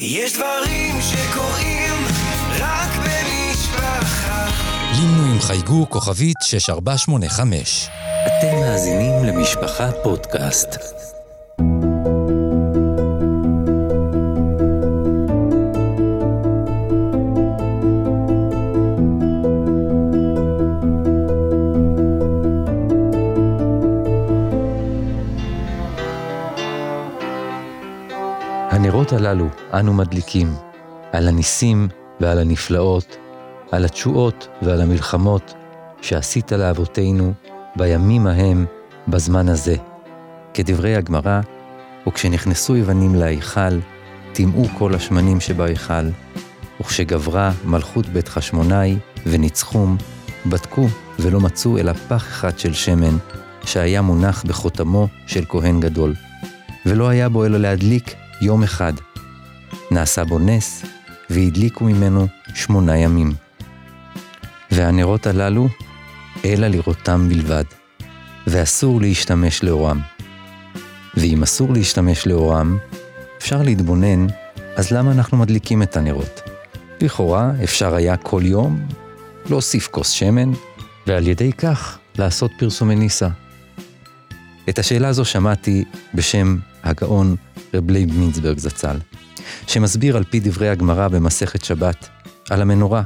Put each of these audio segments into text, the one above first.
יש דברים שקוראים רק במשפחה. לינו עם חייגו כוכבית 6485. אתם מאזינים למשפחה פודקאסט. הנרות הללו אנו מדליקים, על הניסים ועל הנפלאות, על התשועות ועל המלחמות שעשית לאבותינו בימים ההם בזמן הזה. כדברי הגמרא, וכשנכנסו יוונים להיכל, טימאו כל השמנים שבהיכל, וכשגברה מלכות בית חשמונאי וניצחום, בדקו ולא מצאו אלא פח אחד של שמן, שהיה מונח בחותמו של כהן גדול, ולא היה בו אלא להדליק יום אחד. נעשה בו נס, והדליקו ממנו 8 ימים. והנרות הללו, אלא לראותם בלבד, ואסור להשתמש לאורם. ואם אסור להשתמש לאורם, אפשר להתבונן, אז למה אנחנו מדליקים את הנרות? לכאורה אפשר היה כל יום להוסיף כוס שמן, ועל ידי כך לעשות פרסומי ניסה. את השאלה הזו שמעתי בשם הגאון לב מינצברג זצ"ל, שמסביר על פי דברי הגמרא במסכת שבת על המנורה.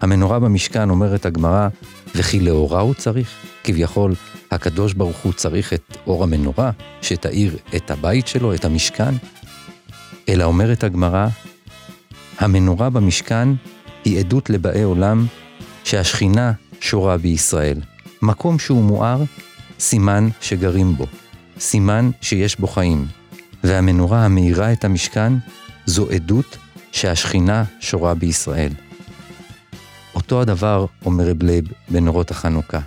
המנורה במשכן, אומרת הגמרא, וכי לאורה הוא צריך, כביכול הקדוש ברוך הוא צריך את אור המנורה שתאיר את הבית שלו, את המשכן. אלא אומרת הגמרא, המנורה במשכן היא עדות לבאי עולם שהשכינה שורה בישראל. מקום שהוא מואר, סימן שגרים בו, סימן שיש בו חיים. והמנורה המאירה את המשכן זו עדות שהשכינה שורה בישראל. אותו הדבר אומר רב לייב בנרות החנוכה.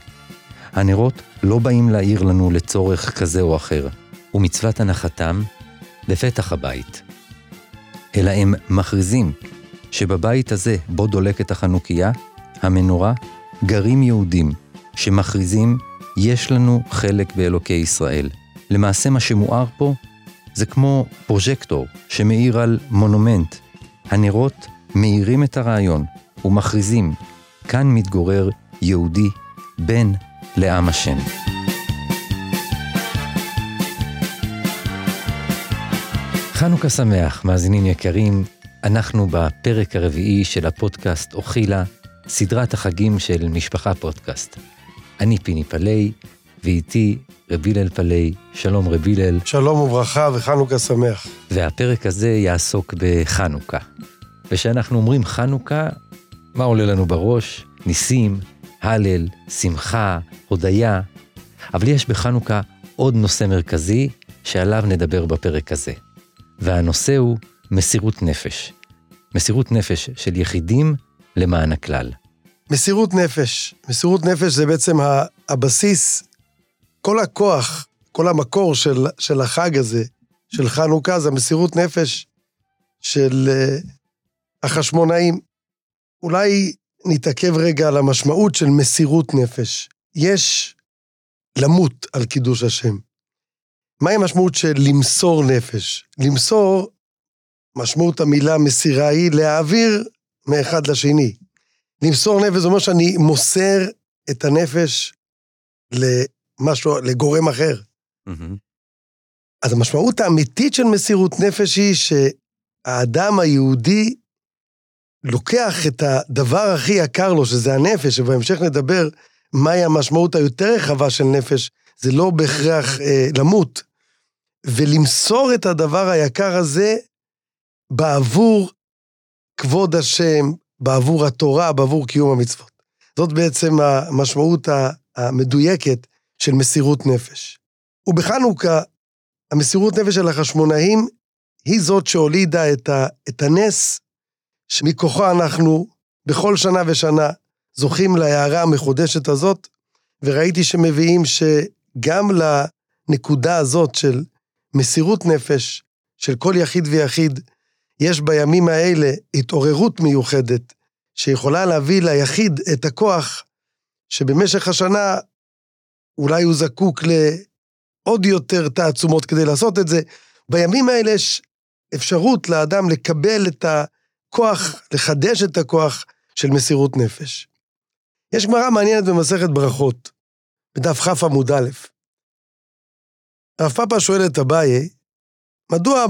הנרות לא באים להאיר לנו לצורך כזה או אחר, ומצוות הנחתם בפתח הבית. אלא הם מכריזים שבבית הזה בו דולקת החנוכיה, המנורה, גרים יהודים שמכריזים יש לנו חלק באלוקי ישראל. למעשה מה שמואר פה זה כמו פרוז'קטור שמאיר על מונומנט. הנרות מאירים את הרעיון ומכריזים, כאן מתגורר יהודי בן לעם השם. חנוכה שמח, מאזינים יקרים. אנחנו בפרק הרביעי של הפודקאסט אוחילה, סדרת החגים של משפחה פודקאסט. אני פיני פלי, ואיתי רב הלל פלי. שלום רב הלל. שלום וברכה וחנוכה שמח. והפרק הזה יעסוק בחנוכה. ושאנחנו אומרים חנוכה, מה עולה לנו בראש? ניסים, הלל, שמחה, הודיה. אבל יש בחנוכה עוד נושא מרכזי שעליו נדבר בפרק הזה. והנושא הוא מסירות נפש. מסירות נפש של יחידים למען הכלל. מסירות נפש. מסירות נפש זה בעצם הבסיס, כל הכוח, כל המקור של החג הזה, של חנוכה, זה מסירות נפש של החשמונאים. אולי נתעכב רגע על המשמעות של מסירות נפש. יש למות על קידוש השם. מהי המשמעות של למסור נפש? למסור, משמעות המילה מסירה היא להעביר מאחד לשני. למסור נפש, זאת אומרת שאני מוסר את הנפש משהו, לגורם אחר. אז המשמעות האמיתית של מסירות נפש היא שהאדם היהודי לוקח את הדבר הכי יקר לו, שזה הנפש, ובהמשך נדבר מהי המשמעות היותר רחבה של נפש, זה לא בהכרח למות, ולמסור את הדבר היקר הזה בעבור כבוד השם, בעבור התורה, בעבור קיום המצוות. זאת בעצם המשמעות המדויקת של מסירות נפש. ובחנוכה, המסירות נפש של החשמונאים, היא זאת שהולידה את הנס, שמכוחה אנחנו, בכל שנה ושנה, זוכים להערה המחודשת הזאת, וראיתי שמביאים שגם לנקודה הזאת של מסירות נפש, של כל יחיד ויחיד, יש בימים האלה התעוררות מיוחדת, שיכולה להביא ליחיד את הכוח, שבמשך השנה, אולי הוא זקוק לעוד יותר תעצומות כדי לעשות את זה. בימים האלה יש אפשרות לאדם לקבל את הכוח, לחדש את הכוח של מסירות נפש. יש גמרא מעניינת במסכת ברכות, בדף כ' עמוד א'. רב פאפא שואל את אביי, מדוע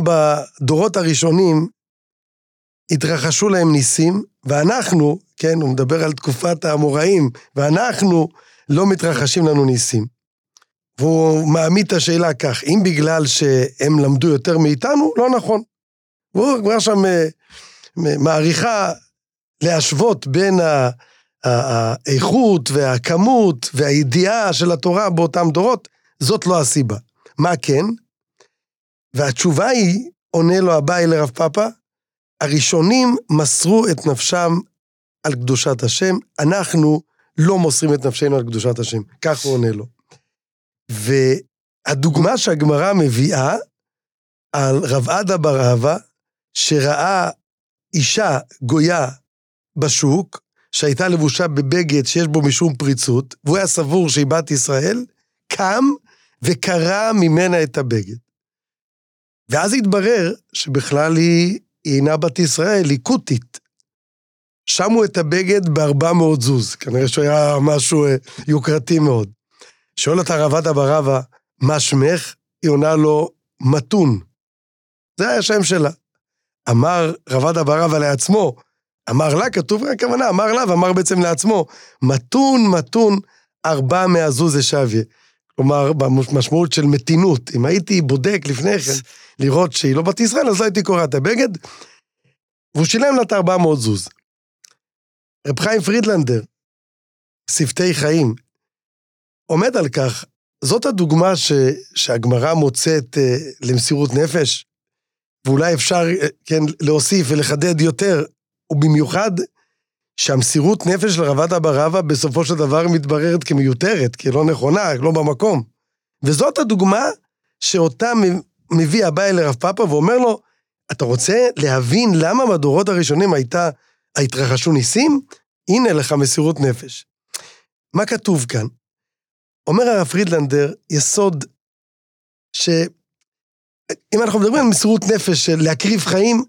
בדורות הראשונים התרחשו להם ניסים, ואנחנו, כן, הוא מדבר על תקופת האמוראים, ואנחנו לא מתרחשים לנו ניסים. והוא מעמיד את השאלה כך, אם בגלל שהם למדו יותר מאיתנו, לא נכון. והוא כבר שם מעריכה להשוות בין האיכות והכמות והידיעה של התורה באותם דורות, זאת לא הסיבה. מה כן? והתשובה היא, עונה לו אביי לרב פאפא, הראשונים מסרו את נפשם על קדושת השם, אנחנו לא מוסרים את נפשנו על קדושת השם, כך הוא עונה לו. והדוגמה שהגמרא מביאה על רב עדה ברבא, שראה אישה גויה בשוק, שהייתה לבושה בבגד שיש בו משום פריצות, והוא היה סבור שהיא בת ישראל, קם וקרע ממנה את הבגד. ואז התברר שבכלל היא אינה בת ישראל, היא קוטית. שמו את הבגד ב400 זוז, כנראה שהיה משהו יוקרתי מאוד. שואל אותה רב עדה ברבא, מה שמך? היא עונה לו, מתון. זה היה השם שלה. אמר רב עדה ברבא לעצמו, אמר לה, כתוב הכוונה, אמר לה ואמר בעצם לעצמו, מתון, 400 זוז אשביה. כלומר, במשמעות של מתינות, אם הייתי בודק לפני כן, לראות שהיא לא בת ישראל, אז לא הייתי קורא את הבגד, והוא שילם לה את 400 זוז. רב חיים פרידלנדר, שפתי חיים, עומד על כך, זאת הדוגמה שהגמרא מוצאת למסירות נפש, ואולי אפשר כן, להוסיף ולחדד יותר, ובמיוחד שהמסירות נפש לרב עדה ברבא בסופו של דבר מתבררת כמיותרת, כי לא נכונה, לא במקום. וזאת הדוגמה שאותה מביא אביי לרב פאפא ואומר לו, אתה רוצה להבין למה בדורות הראשונים התרחשו ניסים? הנה לך מסירות נפש. מה כתוב כאן? אומר הרב פרידלנדר, יסוד אם אנחנו מדברים על מסירות נפש של להקריב חיים,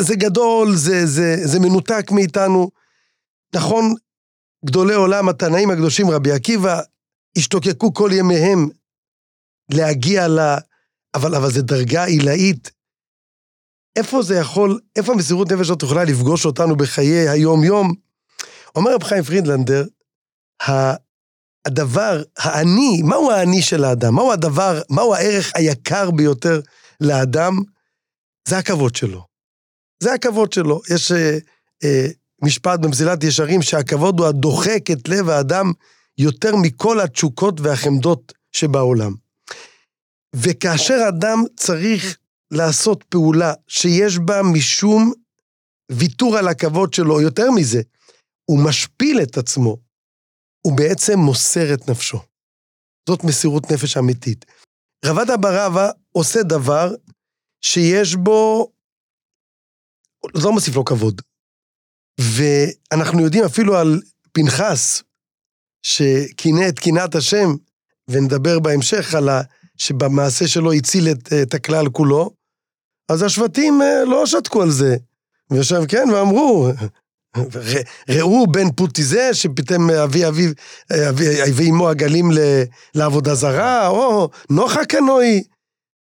זה גדול, זה מנותק מאיתנו. נכון, גדולי עולם, התנאים הקדושים, רבי עקיבא, השתוקקו כל ימיהם להגיע אבל זה דרגה עילאית. איפה מסירות נפש זאת יכולה לפגוש אותנו בחיי היום-יום? אומר רב חיים פרידלנדר, הדבר, העני, מהו העני של האדם? מהו הערך היקר ביותר לאדם? זה הכבוד שלו. זה הכבוד שלו. יש משפט במסילת ישרים שהכבוד הוא הדוחק את לב האדם יותר מכל התשוקות והחמדות שבעולם. וכאשר אדם צריך לעשות פעולה שיש בה משום ויתור על הכבוד שלו, יותר מזה, הוא משפיל את עצמו, הוא בעצם מוסר את נפשו. זאת מסירות נפש אמיתית. רב עדה ברבא עושה דבר שיש בו, לא מוסיף לו כבוד. ואנחנו יודעים אפילו על פנחס, שכינה את קינת השם, ונדבר בהמשך על שבמעשה שלו הציל את הכלל כולו, אז השבטים לא שתקו על זה. וישב כן, ואמרו, ראו בן פוטי זה, שפתאום אבי אמו הגלים לעבודה זרה, או נוחה קנוי.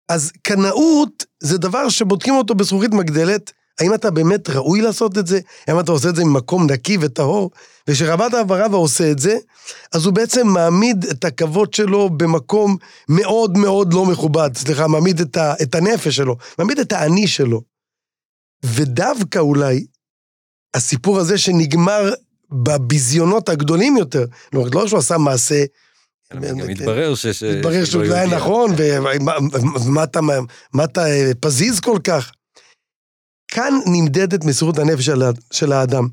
אז קנאות זה דבר שבודקים אותו בזכוכית מגדלת, האם אתה באמת ראוי לעשות את זה? האם אתה עושה את זה ממקום נקי וטהור? וכשרב עדה ברבא עושה את זה, אז הוא בעצם מעמיד את הכבוד שלו במקום מאוד מאוד לא מכובד, סליחה, מעמיד את הנפש שלו, מעמיד את העני שלו. ודווקא אולי, הסיפור הזה שנגמר בביזיונות הגדולים יותר, לא שהוא עשה מעשה, גם התברר שהוא לא היה נכון, ומה אתה פזיז כל כך? כאן נמדדת מסירות הנפש של האדם.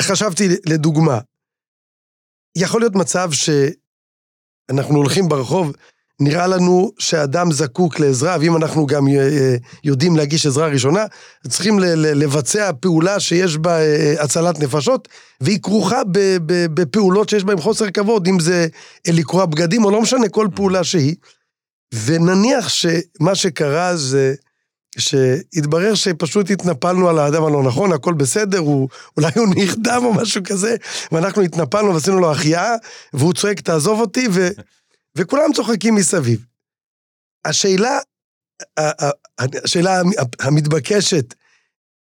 חשבתי לדוגמה, יכול להיות מצב שאנחנו הולכים ברחוב, נראה לנו שאדם זקוק לעזרה, ואם אנחנו גם יודעים להגיש עזרה ראשונה, צריכים לבצע פעולה שיש בה הצלת נפשות, והיא כרוכה בפעולות שיש בהן חוסר כבוד, אם זה לקרוע בגדים או לא משנה, כל פעולה שהיא. ונניח שמה שקרה זה שהתברר שפשוט התנפלנו על האדם הלא נכון, הכל בסדר, אולי הוא נכדם או משהו כזה, ואנחנו התנפלנו ועשינו לו החייאה, והוא צועק תעזוב אותי, וכולם צוחקים מסביב. השאלה המתבקשת,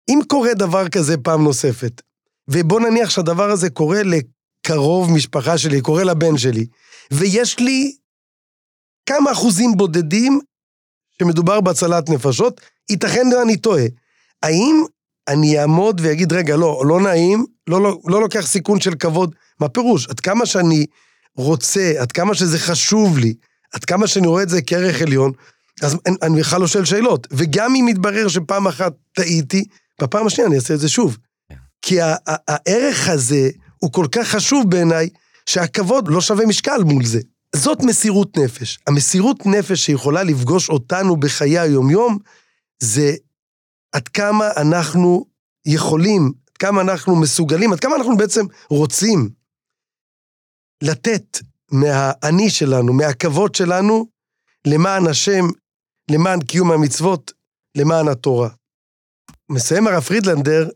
אם קורה דבר כזה פעם נוספת, ובוא נניח שהדבר הזה קורה לקרוב משפחה שלי, קורה לבן שלי, ויש לי כמה אחוזים בודדים, שמדובר בהצלת נפשות, ייתכן ואני טועה. האם אני אעמוד ויגיד, רגע, לא נעים, לא לוקח סיכון של כבוד, מה פירוש? עד כמה שאני רוצה, עד כמה שזה חשוב לי, עד כמה שאני רואה את זה כערך עליון, אז אני בכלל לא שואל שאלות, וגם אם מתברר שפעם אחת טעיתי, בפעם השנייה אני אעשה את זה שוב. כי הערך הזה הוא כל כך חשוב בעיניי, שהכבוד לא שווה משקל מול זה. זאת מסירות נפש. המסירות נפש שיכולה לפגוש אותנו בחיי היומיום, זה עד כמה אנחנו יכולים, עד כמה אנחנו מסוגלים, עד כמה אנחנו בעצם רוצים לתת מהאני שלנו, מהכבוד שלנו, למען השם, למען קיום המצוות, למען התורה. מסיים הרב פרידלנדר,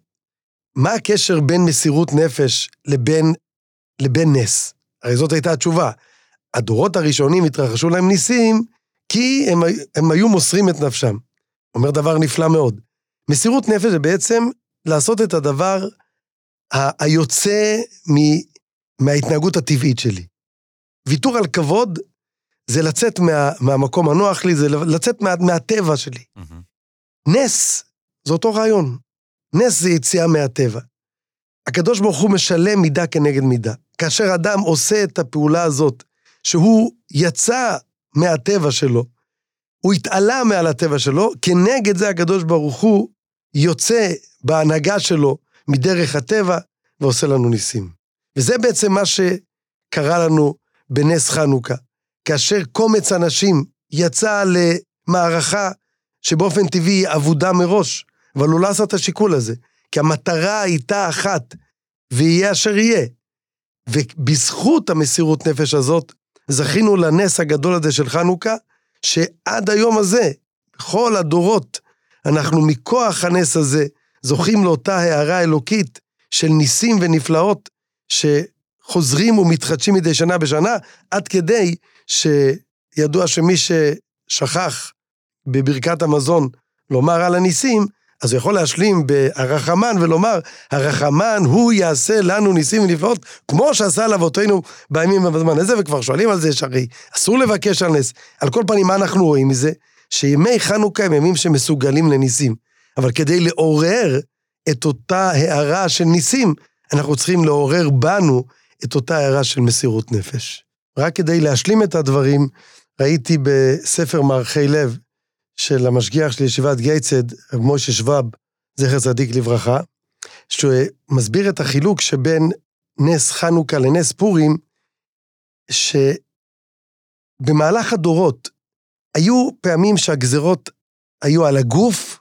מה הקשר בין מסירות נפש לבין נס? הרי זאת הייתה התשובה. הדורות הראשונים התרחשו להם ניסים, כי הם היו מוסרים את נפשם. אומר דבר נפלא מאוד. מסירות נפש זה בעצם לעשות את הדבר היוצא מההתנהגות הטבעית שלי. ויתור על כבוד זה לצאת מהמקום הנוח לי, זה לצאת מהטבע שלי. נס זה אותו רעיון. נס זה יציאה מהטבע. הקדוש ברוך הוא משלם מידה כנגד מידה. כאשר אדם עושה את הפעולה הזאת, שהוא יצא מהטבע שלו, הוא התעלה מעל הטבע שלו, כנגד זה הקדוש ברוך הוא יוצא בהנהגה שלו מדרך הטבע, ועושה לנו ניסים. וזה בעצם מה שקרה לנו בנס חנוכה, כאשר קומץ אנשים יצא למערכה שבאופן טבעי היא עבודה מראש, אבל הוא לא עשה את השיקול הזה, כי המטרה הייתה אחת, ויהיה אשר יהיה. ובזכות המסירות נפש הזאת, זכינו לנס הגדול הזה של חנוכה, שעד היום הזה, בכל הדורות, אנחנו מכוח הנס הזה, זוכים לאותה הערה אלוקית, של ניסים ונפלאות, שחוזרים ומתחדשים מדי שנה בשנה, עד כדי שידוע שמי ששכח בברכת המזון, לומר על הניסים, אז הוא יכול להשלים ברחמן ולומר, הרחמן הוא יעשה לנו ניסים ונפלאות, כמו שעשה לאבותינו בימים ובזמן הזה, וכבר שואלים על זה שרי, אסור לבקש על נס. על כל פנים, מה אנחנו רואים מזה? שימי חנוכה הם ימים שמסוגלים לניסים, אבל כדי לעורר את אותה הערה של ניסים, אנחנו צריכים לעורר בנו את אותה הערה של מסירות נפש. רק כדי להשלים את הדברים, ראיתי בספר מארחי לב, של המשגיח של ישיבת גייטסד, משה שבב, זכר צדיק לברכה, שמסביר את החילוק שבין נס חנוכה לנס פורים, שבמהלך הדורות, היו פעמים שהגזרות היו על הגוף,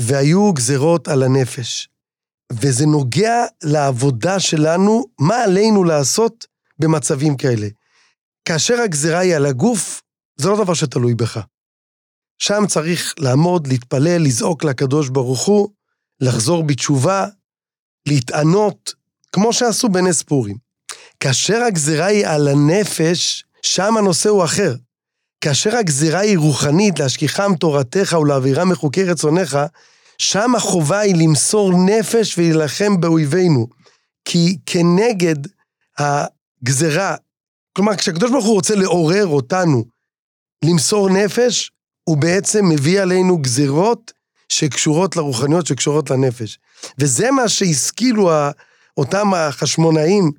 והיו גזרות על הנפש. וזה נוגע לעבודה שלנו, מה עלינו לעשות במצבים כאלה. כאשר הגזרה היא על הגוף, זה לא דבר שתלוי בך. שם צריך לעמוד, להתפלל, לזעוק לקדוש ברוך הוא, לחזור בתשובה, להתענות, כמו שעשו בנס פורים. כאשר הגזירה היא על הנפש, שם הנושא הוא אחר. כאשר הגזירה היא רוחנית, להשכיחם תורתך ולהעבירם מחוקי רצונך, שם החובה היא למסור נפש ולהילחם באויבינו. כי כנגד הגזירה, כלומר, כשהקדוש ברוך הוא רוצה לעורר אותנו, למסור נפש, הוא בעצם מביא עלינו גזירות שקשורות לרוחניות, שקשורות לנפש. וזה מה שהשכילו אותם החשמונאים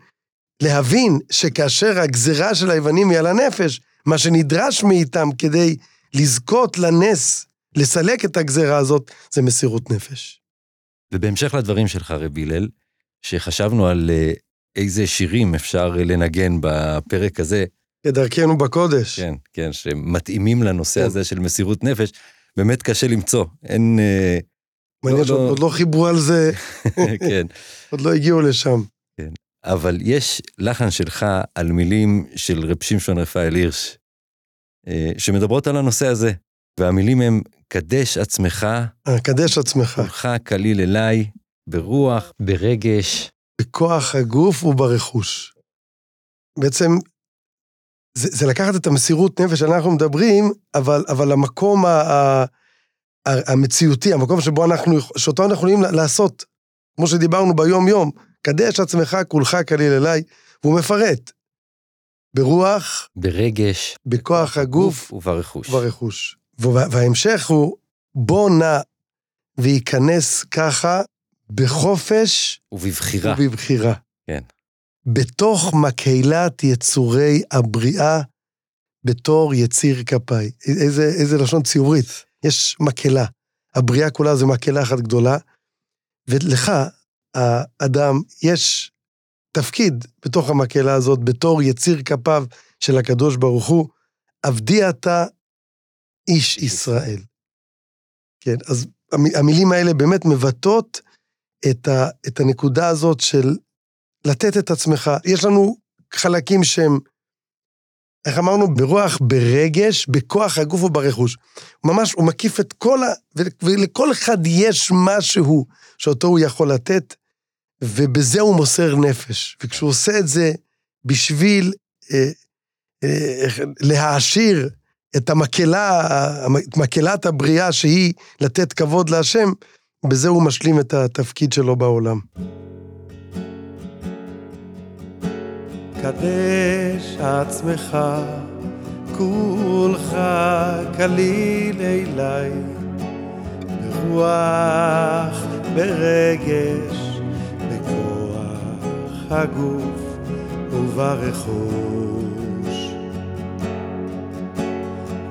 להבין, שכאשר הגזירה של היוונים היא על הנפש, מה שנדרש מאיתם כדי לזכות לנס, לסלק את הגזירה הזאת, זה מסירות נפש. ובהמשך לדברים שלך רב הלל, שחשבנו על איזה שירים אפשר לנגן בפרק הזה, כדרכנו בקודש. כן, כן, שמתאימים לנושא הזה של מסירות נפש, באמת קשה למצוא. אין... מעניין שעוד לא חיברו על זה, כן. עוד לא הגיעו לשם. כן, אבל יש לחן שלך על מילים של רב שמשון רפאל הירש, שמדברות על הנושא הזה, והמילים הם קדש עצמך. קדש עצמך. כולך כליל אליי, ברוח, ברגש. בכוח הגוף וברכוש. בעצם, זה לקחת את המסירות נפש שאנחנו מדברים, אבל המקום המציאותי, המקום שאותו אנחנו יכולים לעשות, כמו שדיברנו ביום יום, קדש עצמך, כולך כליל אליי, והוא מפרט. ברוח, ברגש, בכוח הגוף וברכוש. וההמשך הוא, בוא נע וייכנס ככה, בחופש ובבחירה. ובבחירה. כן. בתוך מקהילת יצורי הבריאה, בתור יציר כפיי. איזה לשון ציורית. יש מקהלה. הבריאה כולה זה מקהלה אחת גדולה, ולך, האדם, יש תפקיד בתוך המקהלה הזאת, בתור יציר כפיו של הקדוש ברוך הוא, עבדי אתה איש ישראל. כן, אז המילים האלה באמת מבטאות את הנקודה הזאת של לתת את עצמך. יש לנו חלקים שהם, איך אמרנו, ברוח, ברגש, בכוח הגוף וברכוש. ממש הוא מקיף את כל ולכל אחד יש משהו שאותו הוא יכול לתת, ובזה הוא מוסר נפש. וכשהוא עושה את זה בשביל להעשיר את מקהלת הבריאה שהיא לתת כבוד להשם, בזה הוא משלים את התפקיד שלו בעולם. קדש עצמך, כולך כליל אליי, ברוח, ברגש, בכוח הגוף וברכוש.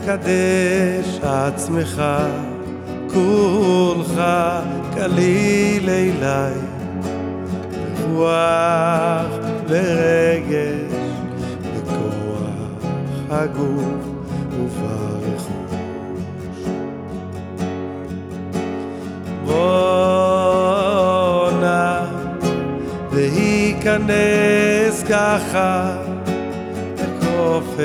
קדש עצמך, כולך כליל אליי, ברוח, ברגש, בכוח הגוף וברכוש. בוא נע והיכנס ככה, בחופש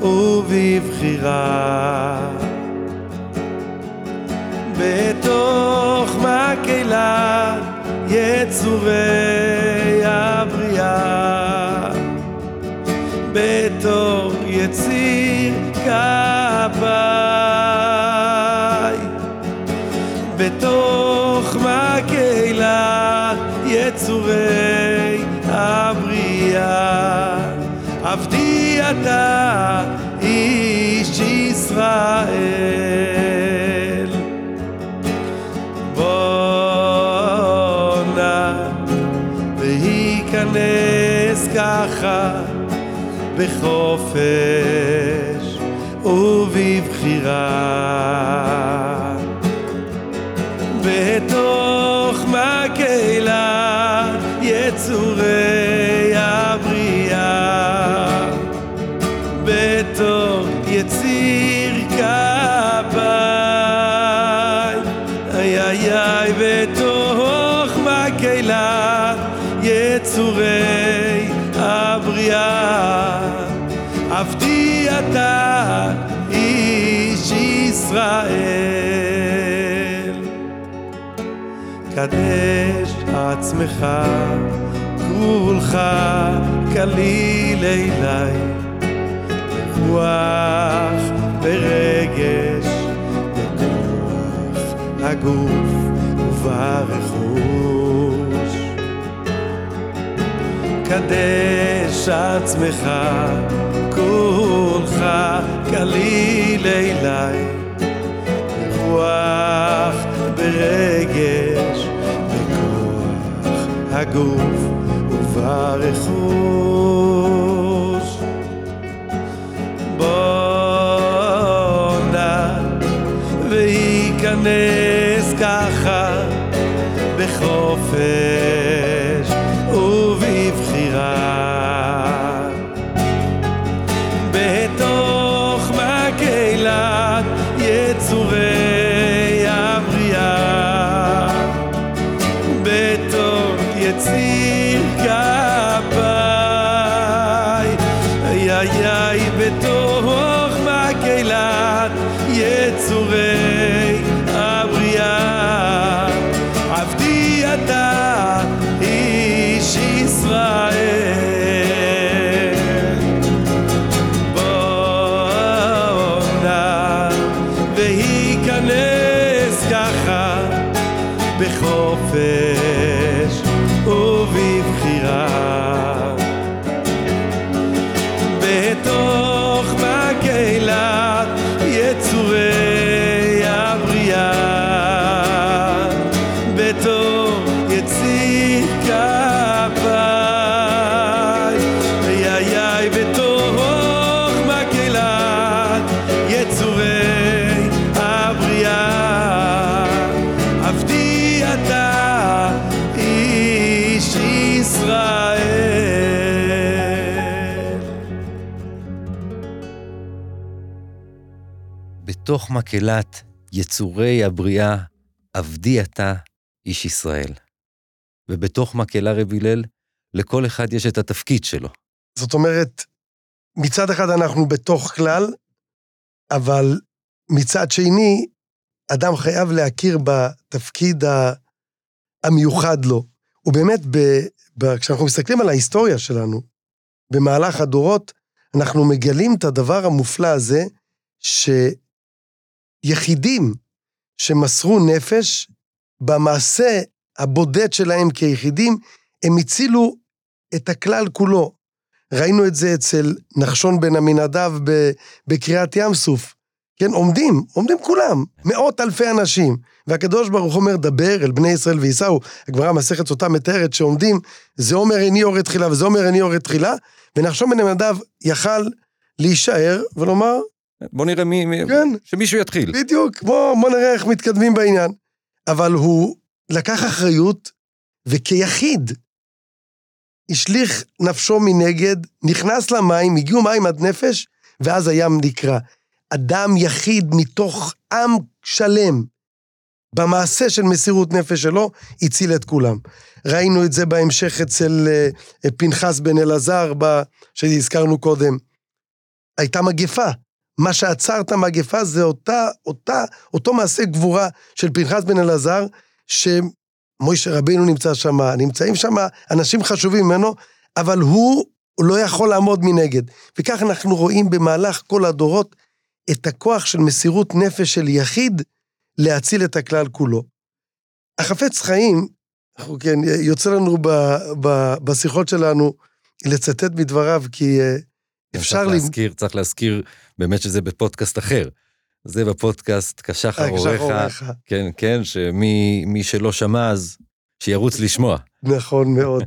ובבחירה, בתוך מקהלה יצורי הבריאה, בתור יציר כפיי, בתוך מקהלה יצורי הבריאה, עבדי אתה איש ישראל. ייכנס ככה, בחופש ובבחירה, בתוך מקהלה יצורי הבריאה, בתור יציר כפיי, בתוך מקהלה יצורי הבריאה, עבדי אתה איש ישראל. קדש עצמך, כולך כליל אליי, ברוח, ברגש, בכוח הגוף וברכוש. קדש עצמך, כולך כליל אליי, ברוח, ברגש, בכוח הגוף וברכוש. בוא נע וייכנס ככה, בחופש ובבחירה, בתוך מקהילת יצורי הבריאה, בתור יציר כפיי, בתוך מקהילת יצורי בחופש ובבחירה, בתוך מקהילת יצורי הבריאה, בתור יציג כפיי, יאי בתוך מקהילת יצורי הבריאה, עבדי אתה איש ישראל. בתוך מקהלת יצורי הבריאה, עבדי אתה איש ישראל. ובתוך מקהלה רב הלל, לכל אחד יש את התפקיד שלו. זאת אומרת, מצד אחד אנחנו בתוך כלל, אבל מצד שני, אדם חייב להכיר בתפקיד המיוחד לו. ובאמת, כשאנחנו מסתכלים על ההיסטוריה שלנו, במהלך הדורות, אנחנו מגלים את הדבר המופלא הזה, שיחידים שמסרו נפש, במעשה הבודד שלהם כיחידים, הם הצילו את הכלל כולו. ראינו את זה אצל נחשון בן עמינדב בקריאת ים סוף. כן, עומדים כולם, מאות אלפי אנשים. והקדוש ברוך אומר, דבר אל בני ישראל ויסעו. הגמרא מסכת סוטה מתארת שעומדים, זה אומר איני יורד תחילה, וזה אומר איני יורד תחילה, ונחשון בן עמינדב יכל להישאר ולומר, בוא נראה כן, שמישהו יתחיל. בדיוק, בוא נראה איך מתקדמים בעניין. אבל הוא לקח אחריות, וכיחיד, השליך נפשו מנגד, נכנס למים, הגיעו מים עד נפש, ואז הים נקרא. אדם יחיד מתוך עם שלם, במעשה של מסירות נפש שלו, הציל את כולם. ראינו את זה בהמשך אצל פנחס בן אלעזר, שהזכרנו קודם. הייתה מגפה. מה שעצר את המגפה זה אותו מעשה גבורה של פנחס בן אלעזר, שמוישה רבינו נמצא שם, נמצאים שם אנשים חשובים ממנו, אבל הוא לא יכול לעמוד מנגד. וכך אנחנו רואים במהלך כל הדורות, את הכוח של מסירות נפש של יחיד, להציל את הכלל כולו. החפץ חיים, כן, יוצא לנו בשיחות שלנו, לצטט מדבריו, כי צריך להזכיר באמת שזה בפודקאסט אחר. זה בפודקאסט קשח אורך. כן, כן, שמי שלא שמע אז שירוץ לשמוע. נכון מאוד.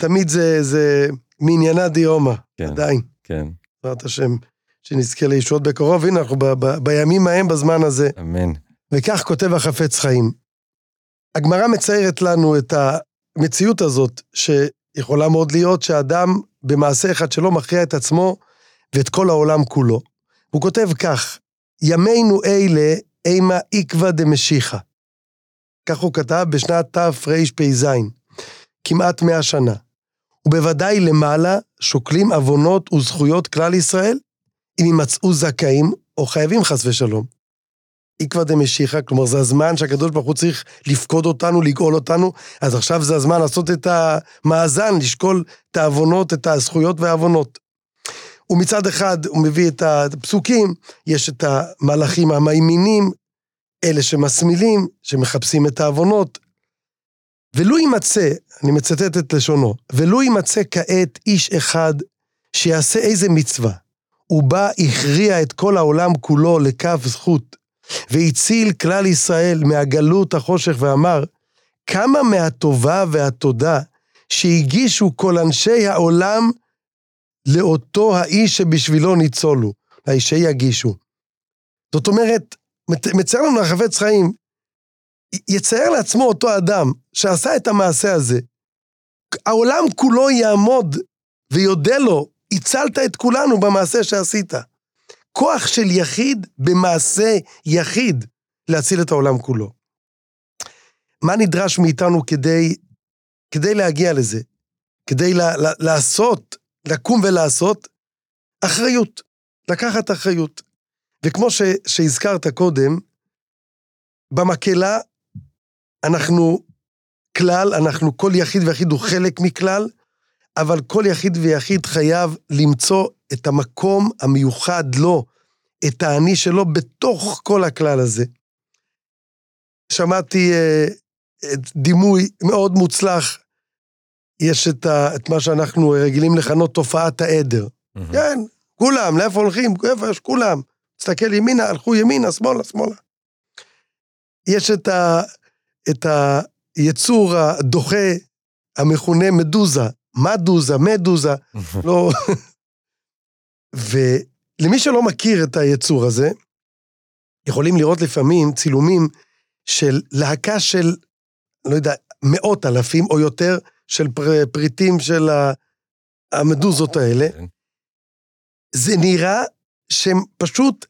תמיד זה מעניינה דיומה, עדיין. כן. בעזרת השם שנזכה לישועות בקרוב, הנה אנחנו בימים ההם בזמן הזה. אמן. וכך כותב החפץ חיים. הגמרא מציירת לנו את המציאות הזאת, שיכולה מאוד להיות שהאדם במעשה אחד שלו מכריע את עצמו ואת כל העולם כולו. הוא כותב כך, ימינו אלה אימה עקבא דמשיחא. כך הוא כתב בשנת תרפ"ז, כמעט 100 שנה. ובוודאי למעלה שוקלים עוונות וזכויות כלל ישראל, אם ימצאו זכאים או חייבים חס ושלום. עקבא דמשיחא, כלומר זה הזמן שהקדוש ברוך הוא צריך לפקוד אותנו, לגאול אותנו, אז עכשיו זה הזמן לעשות את המאזן, לשקול את העוונות, את הזכויות והעוונות. ומצד אחד הוא מביא את הפסוקים, יש את המלאכים המאמינים, אלה שמסמילים, שמחפשים את העוונות, ולא יימצא, אני מצטט את לשונו, ולא יימצא כעת איש אחד שיעשה איזה מצווה, ובה הכריע את כל העולם כולו לכף זכות, והציל כלל ישראל מהגלות החושך ואמר, כמה מהטובה והתודה שהגישו כל אנשי העולם לאותו האיש שבשבילו ניצולו, האישי יגישו. זאת אומרת, מצייר לנו החפץ חיים, יצייר לעצמו אותו אדם שעשה את המעשה הזה, העולם כולו יעמוד ויודה לו, הצלת את כולנו במעשה שעשית. כוח של יחיד במעשה יחיד להציל את העולם כולו. מה נדרש מאיתנו כדי להגיע לזה? כדי לעשות, לקום ולעשות, אחריות, לקחת אחריות. וכמו שהזכרת קודם, במקהלה אנחנו כלל, אנחנו כל יחיד ויחיד הוא חלק מכלל, אבל כל יחיד ויחיד חייב למצוא את המקום המיוחד לו, את האני שלו בתוך כל הכלל הזה. שמעתי דימוי מאוד מוצלח, יש את מה שאנחנו רגילים לכנות תופעת העדר. כן, כולם, לאיפה הולכים? איפה יש כולם? תסתכל ימינה, הלכו ימינה, שמאלה, שמאלה. יש את היצור הדוחה, המכונה מדוזה, מדוזה, מדוזה, לא... ולמי שלא מכיר את היצור הזה, יכולים לראות לפעמים צילומים של להקה של, לא יודע, מאות אלפים או יותר, של פריטים של המדוזות האלה, זה נראה שהם פשוט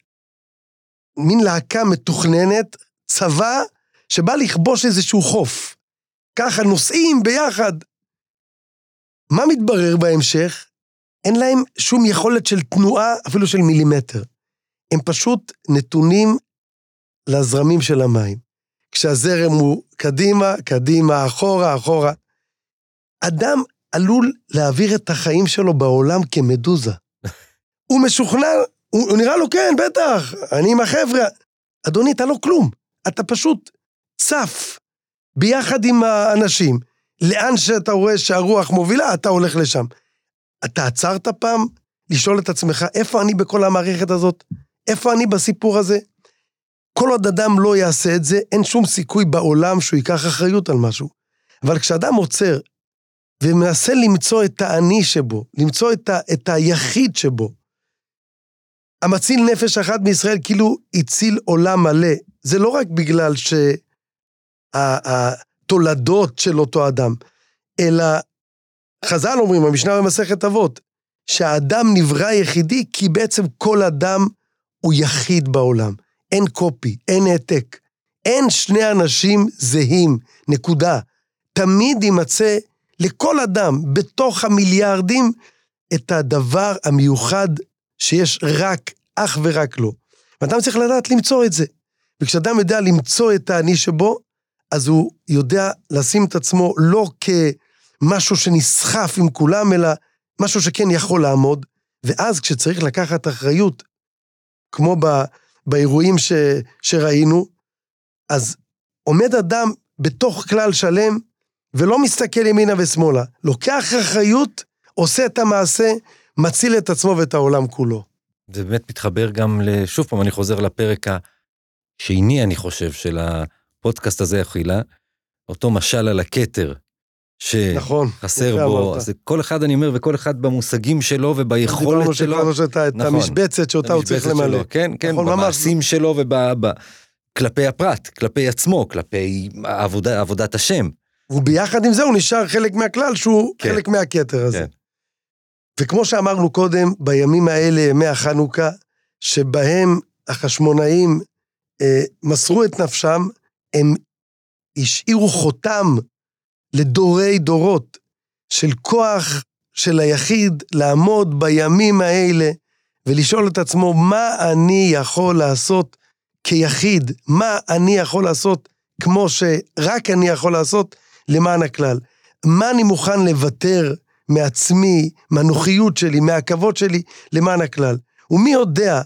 מין להקה מתוכננת, צבא שבא לכבוש איזשהו חוף. ככה נוסעים ביחד. מה מתברר בהמשך? אין להם שום יכולת של תנועה, אפילו של מילימטר. הם פשוט נתונים לזרמים של המים. כשהזרם הוא קדימה, קדימה, אחורה, אחורה. אדם עלול להעביר את החיים שלו בעולם כמדוזה. הוא משוכנע, הוא נראה לו כן, בטח, אני עם החבר'ה. אדוני, אתה לא כלום. אתה פשוט צף ביחד עם האנשים. לאן שאתה רואה שהרוח מובילה, אתה הולך לשם. אתה עצרת פעם לשאול את עצמך, איפה אני בכל המערכת הזאת? איפה אני בסיפור הזה? כל עוד אדם לא יעשה את זה, אין שום סיכוי בעולם שהוא ייקח אחריות על משהו. אבל כשאדם עוצר, ומנסה למצוא את העני שבו, למצוא את היחיד שבו. המציל נפש אחת מישראל כאילו הציל עולם מלא. זה לא רק בגלל שהתולדות של אותו אדם, אלא חז"ל אומרים, המשנה במסכת אבות, שהאדם נברא יחידי, כי בעצם כל אדם הוא יחיד בעולם. אין קופי, אין העתק. אין שני אנשים זהים, נקודה. תמיד יימצא לכל אדם, בתוך המיליארדים, את הדבר המיוחד שיש רק, אך ורק לו. ואדם צריך לדעת למצוא את זה. וכשאדם יודע למצוא את העני שבו, אז הוא יודע לשים את עצמו לא כמשהו שנסחף עם כולם, אלא משהו שכן יכול לעמוד. ואז כשצריך לקחת אחריות, כמו באירועים שראינו, אז עומד אדם בתוך כלל שלם, ולא מסתכל ימינה ושמאלה, לוקח אחריות, עושה את המעשה, מציל את עצמו ואת העולם כולו. זה באמת מתחבר גם לשוב פעם, אני חוזר לפרק השני, אני חושב, של הפודקאסט הזה, אוחילה, אותו משל על הכתר, שחסר בו, אז כל אחד אני אומר, וכל אחד במושגים שלו וביכולת שלו, את המשבצת שאותה הוא צריך למלא. כן, כן, במעשים שלו וכלפי הפרט, כלפי עצמו, כלפי עבודת השם. וביחד עם זה הוא נשאר חלק מהכלל, שהוא כן. חלק מהכתר הזה. כן. וכמו שאמרנו קודם, בימים האלה, ימי החנוכה, שבהם החשמונאים מסרו את נפשם, הם השאירו חותם לדורי דורות, של כוח של היחיד, לעמוד בימים האלה, ולשאול את עצמו, מה אני יכול לעשות כיחיד? מה אני יכול לעשות כמו שרק אני יכול לעשות? למען הכלל, מה אני מוכן לוותר מעצמי, מהנוחיות שלי, מהכבוד שלי, למען הכלל. ומי יודע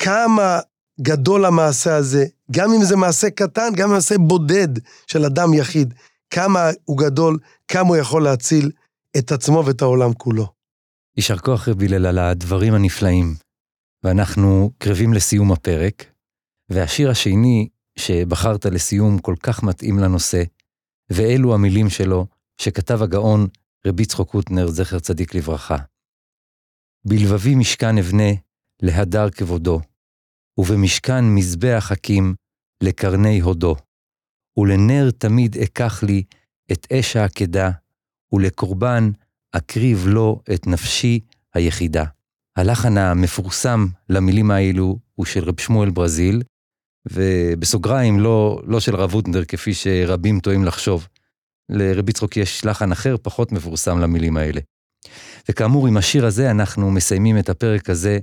כמה גדול המעשה הזה, גם אם זה מעשה קטן, גם אם מעשה בודד של אדם יחיד, כמה הוא גדול, כמה הוא יכול להציל את עצמו ואת העולם כולו. יישר כוח רבי לילה על הדברים הנפלאים, ואנחנו קרבים לסיום הפרק, והשיר השני שבחרת לסיום כל כך מתאים לנושא, ואלו המילים שלו שכתב הגאון רבי צחוק ניר זכר צדיק לברכה. בלבבי משכן אבנה להדר כבודו, ובמשכן מזבח הקים לקרני הודו, ולנר תמיד אקח לי את אש העקדה, ולקורבן אקריב לו את נפשי היחידה. הלחן המפורסם למילים האלו הוא של רב שמואל ברזיל, ובסוגריים לא של רב אוטנדר כפי שרבים טועים לחשוב. לרבי צחוק יש לחן אחר פחות מפורסם למילים האלה. וכאמור עם השיר הזה אנחנו מסיימים את הפרק הזה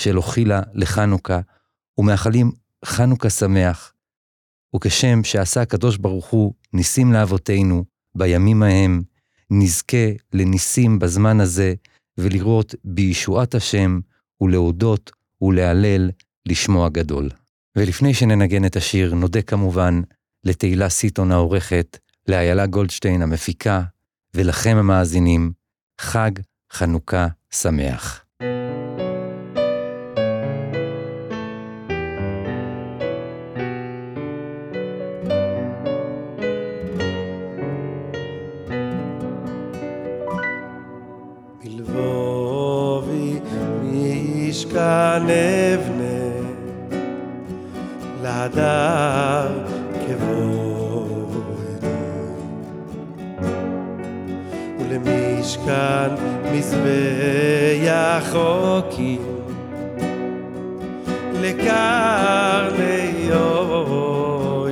של אוחילה לחנוכה, ומאחלים חנוכה שמח, וכשם שעשה הקדוש ברוך הוא ניסים לאבותינו בימים ההם, נזכה לניסים בזמן הזה, ולראות בישועת השם ולהודות ולהלל לשמו הגדול. ולפני שננגן את השיר, נודה כמובן לתהילה סיטון העורכת, לאיילה גולדשטיין המפיקה, ולכם המאזינים, חג חנוכה שמח. נבנה להדר כבודו ולמשכן מזבח עוקים לקרני יוידו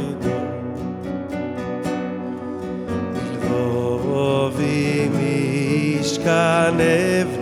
ולבובי משכן נבנה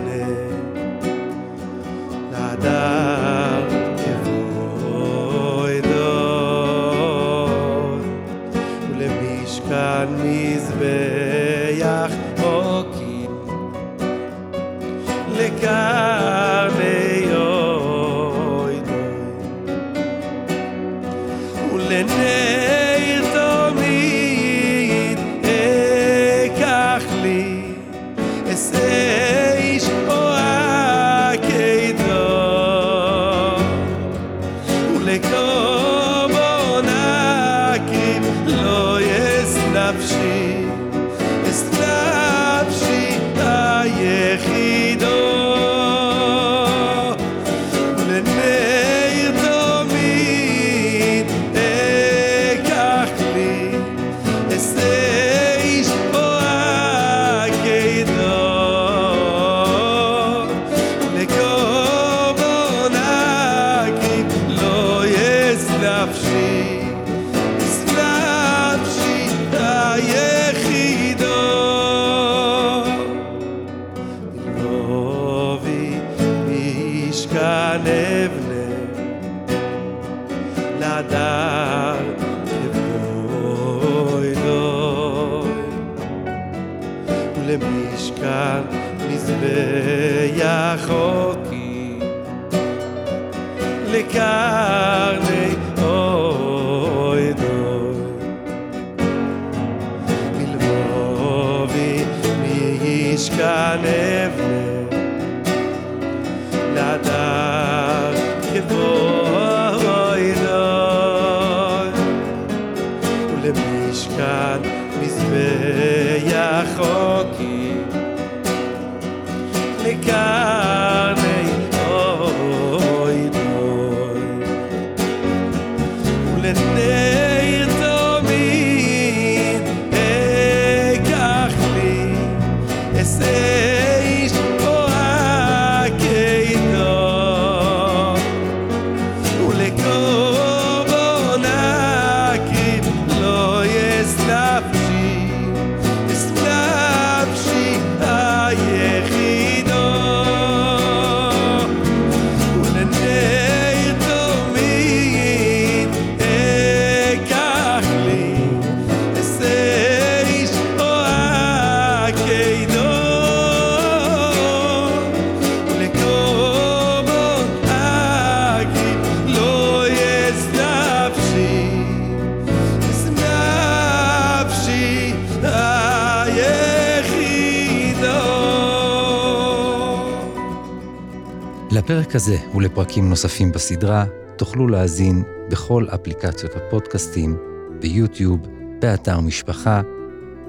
לפרק הזה ולפרקים נוספים בסדרה תוכלו להאזין בכל אפליקציות הפודקאסטים, ביוטיוב, באתר משפחה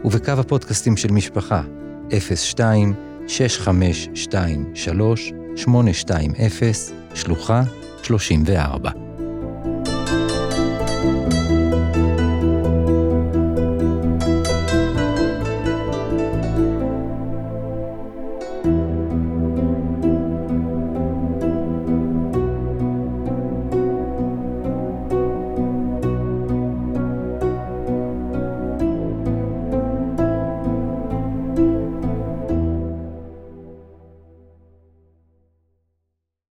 ובקו הפודקאסטים של משפחה 02-6523-820 שלוחה 34.